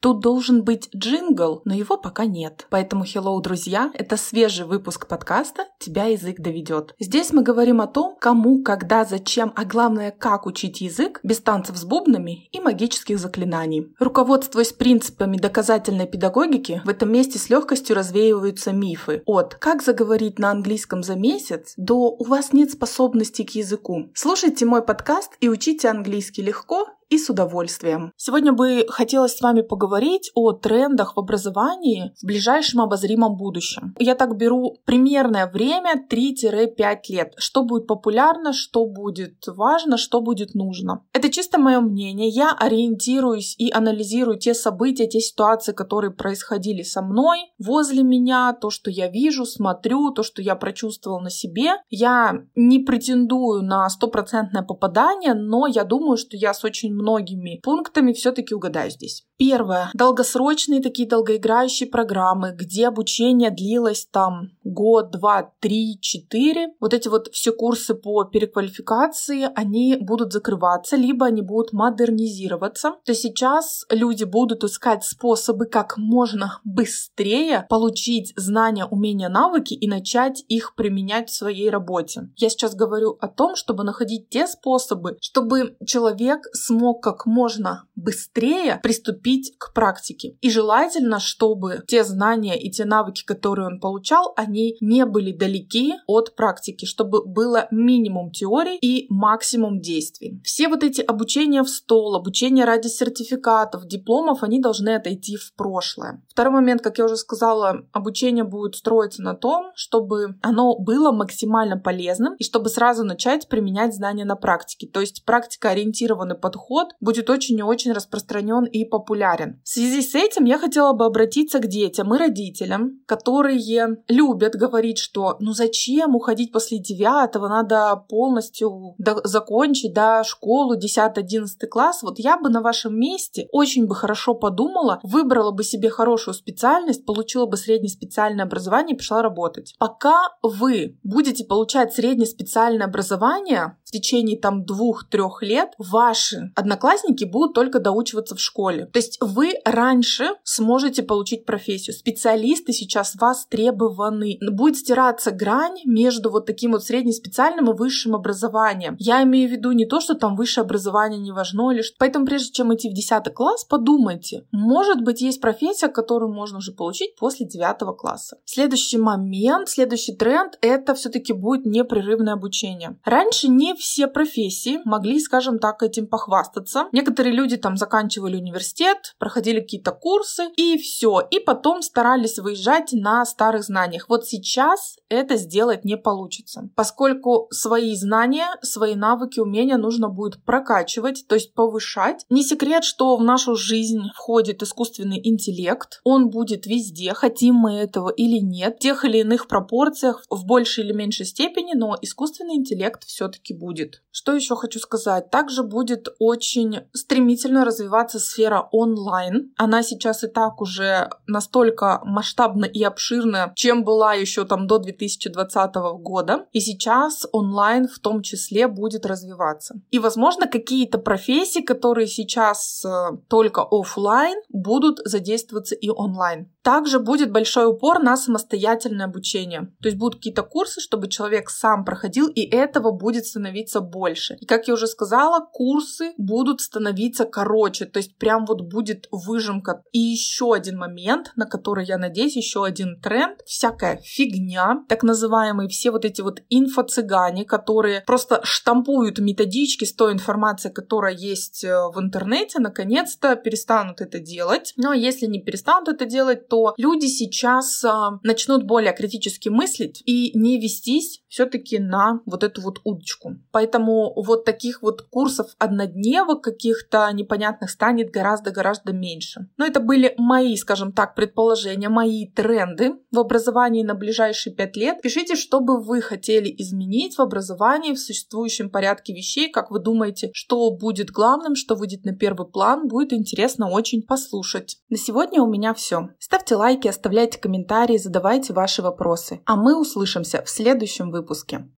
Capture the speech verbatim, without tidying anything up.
Тут должен быть джингл, но его пока нет. Поэтому hello, друзья, это свежий выпуск подкаста «Тебя язык доведёт». Здесь мы говорим о том, кому, когда, зачем, а главное, как учить язык без танцев с бубнами и магических заклинаний. Руководствуясь принципами доказательной педагогики, в этом месте с легкостью развеиваются мифы от «как заговорить на английском за месяц» до «у вас нет способностей к языку». Слушайте мой подкаст и учите английский легко и с удовольствием. Сегодня бы хотелось с вами поговорить о трендах в образовании в ближайшем обозримом будущем. Я так беру примерное время три-пять лет. Что будет популярно, что будет важно, что будет нужно. Это чисто мое мнение. Я ориентируюсь и анализирую те события, те ситуации, которые происходили со мной, возле меня, то, что я вижу, смотрю, то, что я прочувствовала на себе. Я не претендую на стопроцентное попадание, но я думаю, что я с очень многими пунктами все-таки угадаю здесь. Первое. Долгосрочные такие долгоиграющие программы, где обучение длилось там год, два, три, четыре. Вот эти вот все курсы по переквалификации, они будут закрываться, либо они будут модернизироваться. То сейчас люди будут искать способы, как можно быстрее получить знания, умения, навыки и начать их применять в своей работе. Я сейчас говорю о том, чтобы находить те способы, чтобы человек смог как можно быстрее приступить к практике. И желательно, чтобы те знания и те навыки, которые он получал, они не были далеки от практики, чтобы было минимум теории и максимум действий. Все вот эти обучения в стол, обучение ради сертификатов, дипломов, они должны отойти в прошлое. Второй момент, как я уже сказала, обучение будет строиться на том, чтобы оно было максимально полезным и чтобы сразу начать применять знания на практике. То есть практикоориентированный подход будет очень и очень распространен и популярен. В связи с этим я хотела бы обратиться к детям и родителям, которые любят говорить, что ну зачем уходить после девятого, надо полностью до- закончить да, школу, десятый-одиннадцатый класс. Вот я бы на вашем месте очень бы хорошо подумала, выбрала бы себе хорошую специальность, получила бы среднеспециальное образование и пошла работать. Пока вы будете получать среднеспециальное образование в течение там двух-трёх лет, ваши одноклассники будут только доучиваться в школе. То есть вы раньше сможете получить профессию. Специалисты сейчас вас требованы. Будет стираться грань между вот таким вот среднеспециальным и высшим образованием. Я имею в виду не то, что там высшее образование не важно или что. Поэтому прежде чем идти в десятый класс, подумайте. Может быть, есть профессия, которую можно уже получить после девятого класса. Следующий момент, следующий тренд — это все-таки будет непрерывное обучение. Раньше не все профессии могли, скажем так, этим похвастаться. Некоторые люди там заканчивали университет, проходили какие-то курсы и все, и потом старались выезжать на старых знаниях. Вот сейчас это сделать не получится, поскольку свои знания, свои навыки, умения нужно будет прокачивать, то есть повышать. Не секрет, что в нашу жизнь входит искусственный интеллект, он будет везде, хотим мы этого или нет, в тех или иных пропорциях, в большей или меньшей степени, но искусственный интеллект все-таки будет. Что еще хочу сказать? Также будет очень стремительно развиваться сфера онлайн. Она сейчас и так уже настолько масштабна и обширна, чем была еще там до две тысячи двадцатого года. И сейчас онлайн в том числе будет развиваться. И, возможно, какие-то профессии, которые сейчас только офлайн, будут задействоваться и онлайн. Также будет большой упор на самостоятельное обучение. То есть будут какие-то курсы, чтобы человек сам проходил, и этого будет становиться больше. И, как я уже сказала, курсы будут становиться короче. То есть прям вот будет выжимка. И еще один момент, на который я надеюсь, еще один тренд. Всякая фигня, так называемые все вот эти вот инфо-цыгане, которые просто штампуют методички с той информацией, которая есть в интернете, наконец-то перестанут это делать. Но если не перестанут это делать, то люди сейчас а, начнут более критически мыслить и не вестись все-таки на вот эту вот удочку. Поэтому вот таких вот курсов однодневок каких-то непонятных станет гораздо-гораздо меньше. Но это были мои, скажем так, предположения, мои тренды в образовании на ближайшие пять лет. Пишите, что бы вы хотели изменить в образовании, в существующем порядке вещей, как вы думаете, что будет главным, что выйдет на первый план, будет интересно очень послушать. На сегодня у меня все. Ставьте лайки, оставляйте комментарии, задавайте ваши вопросы. А мы услышимся в следующем выпуске.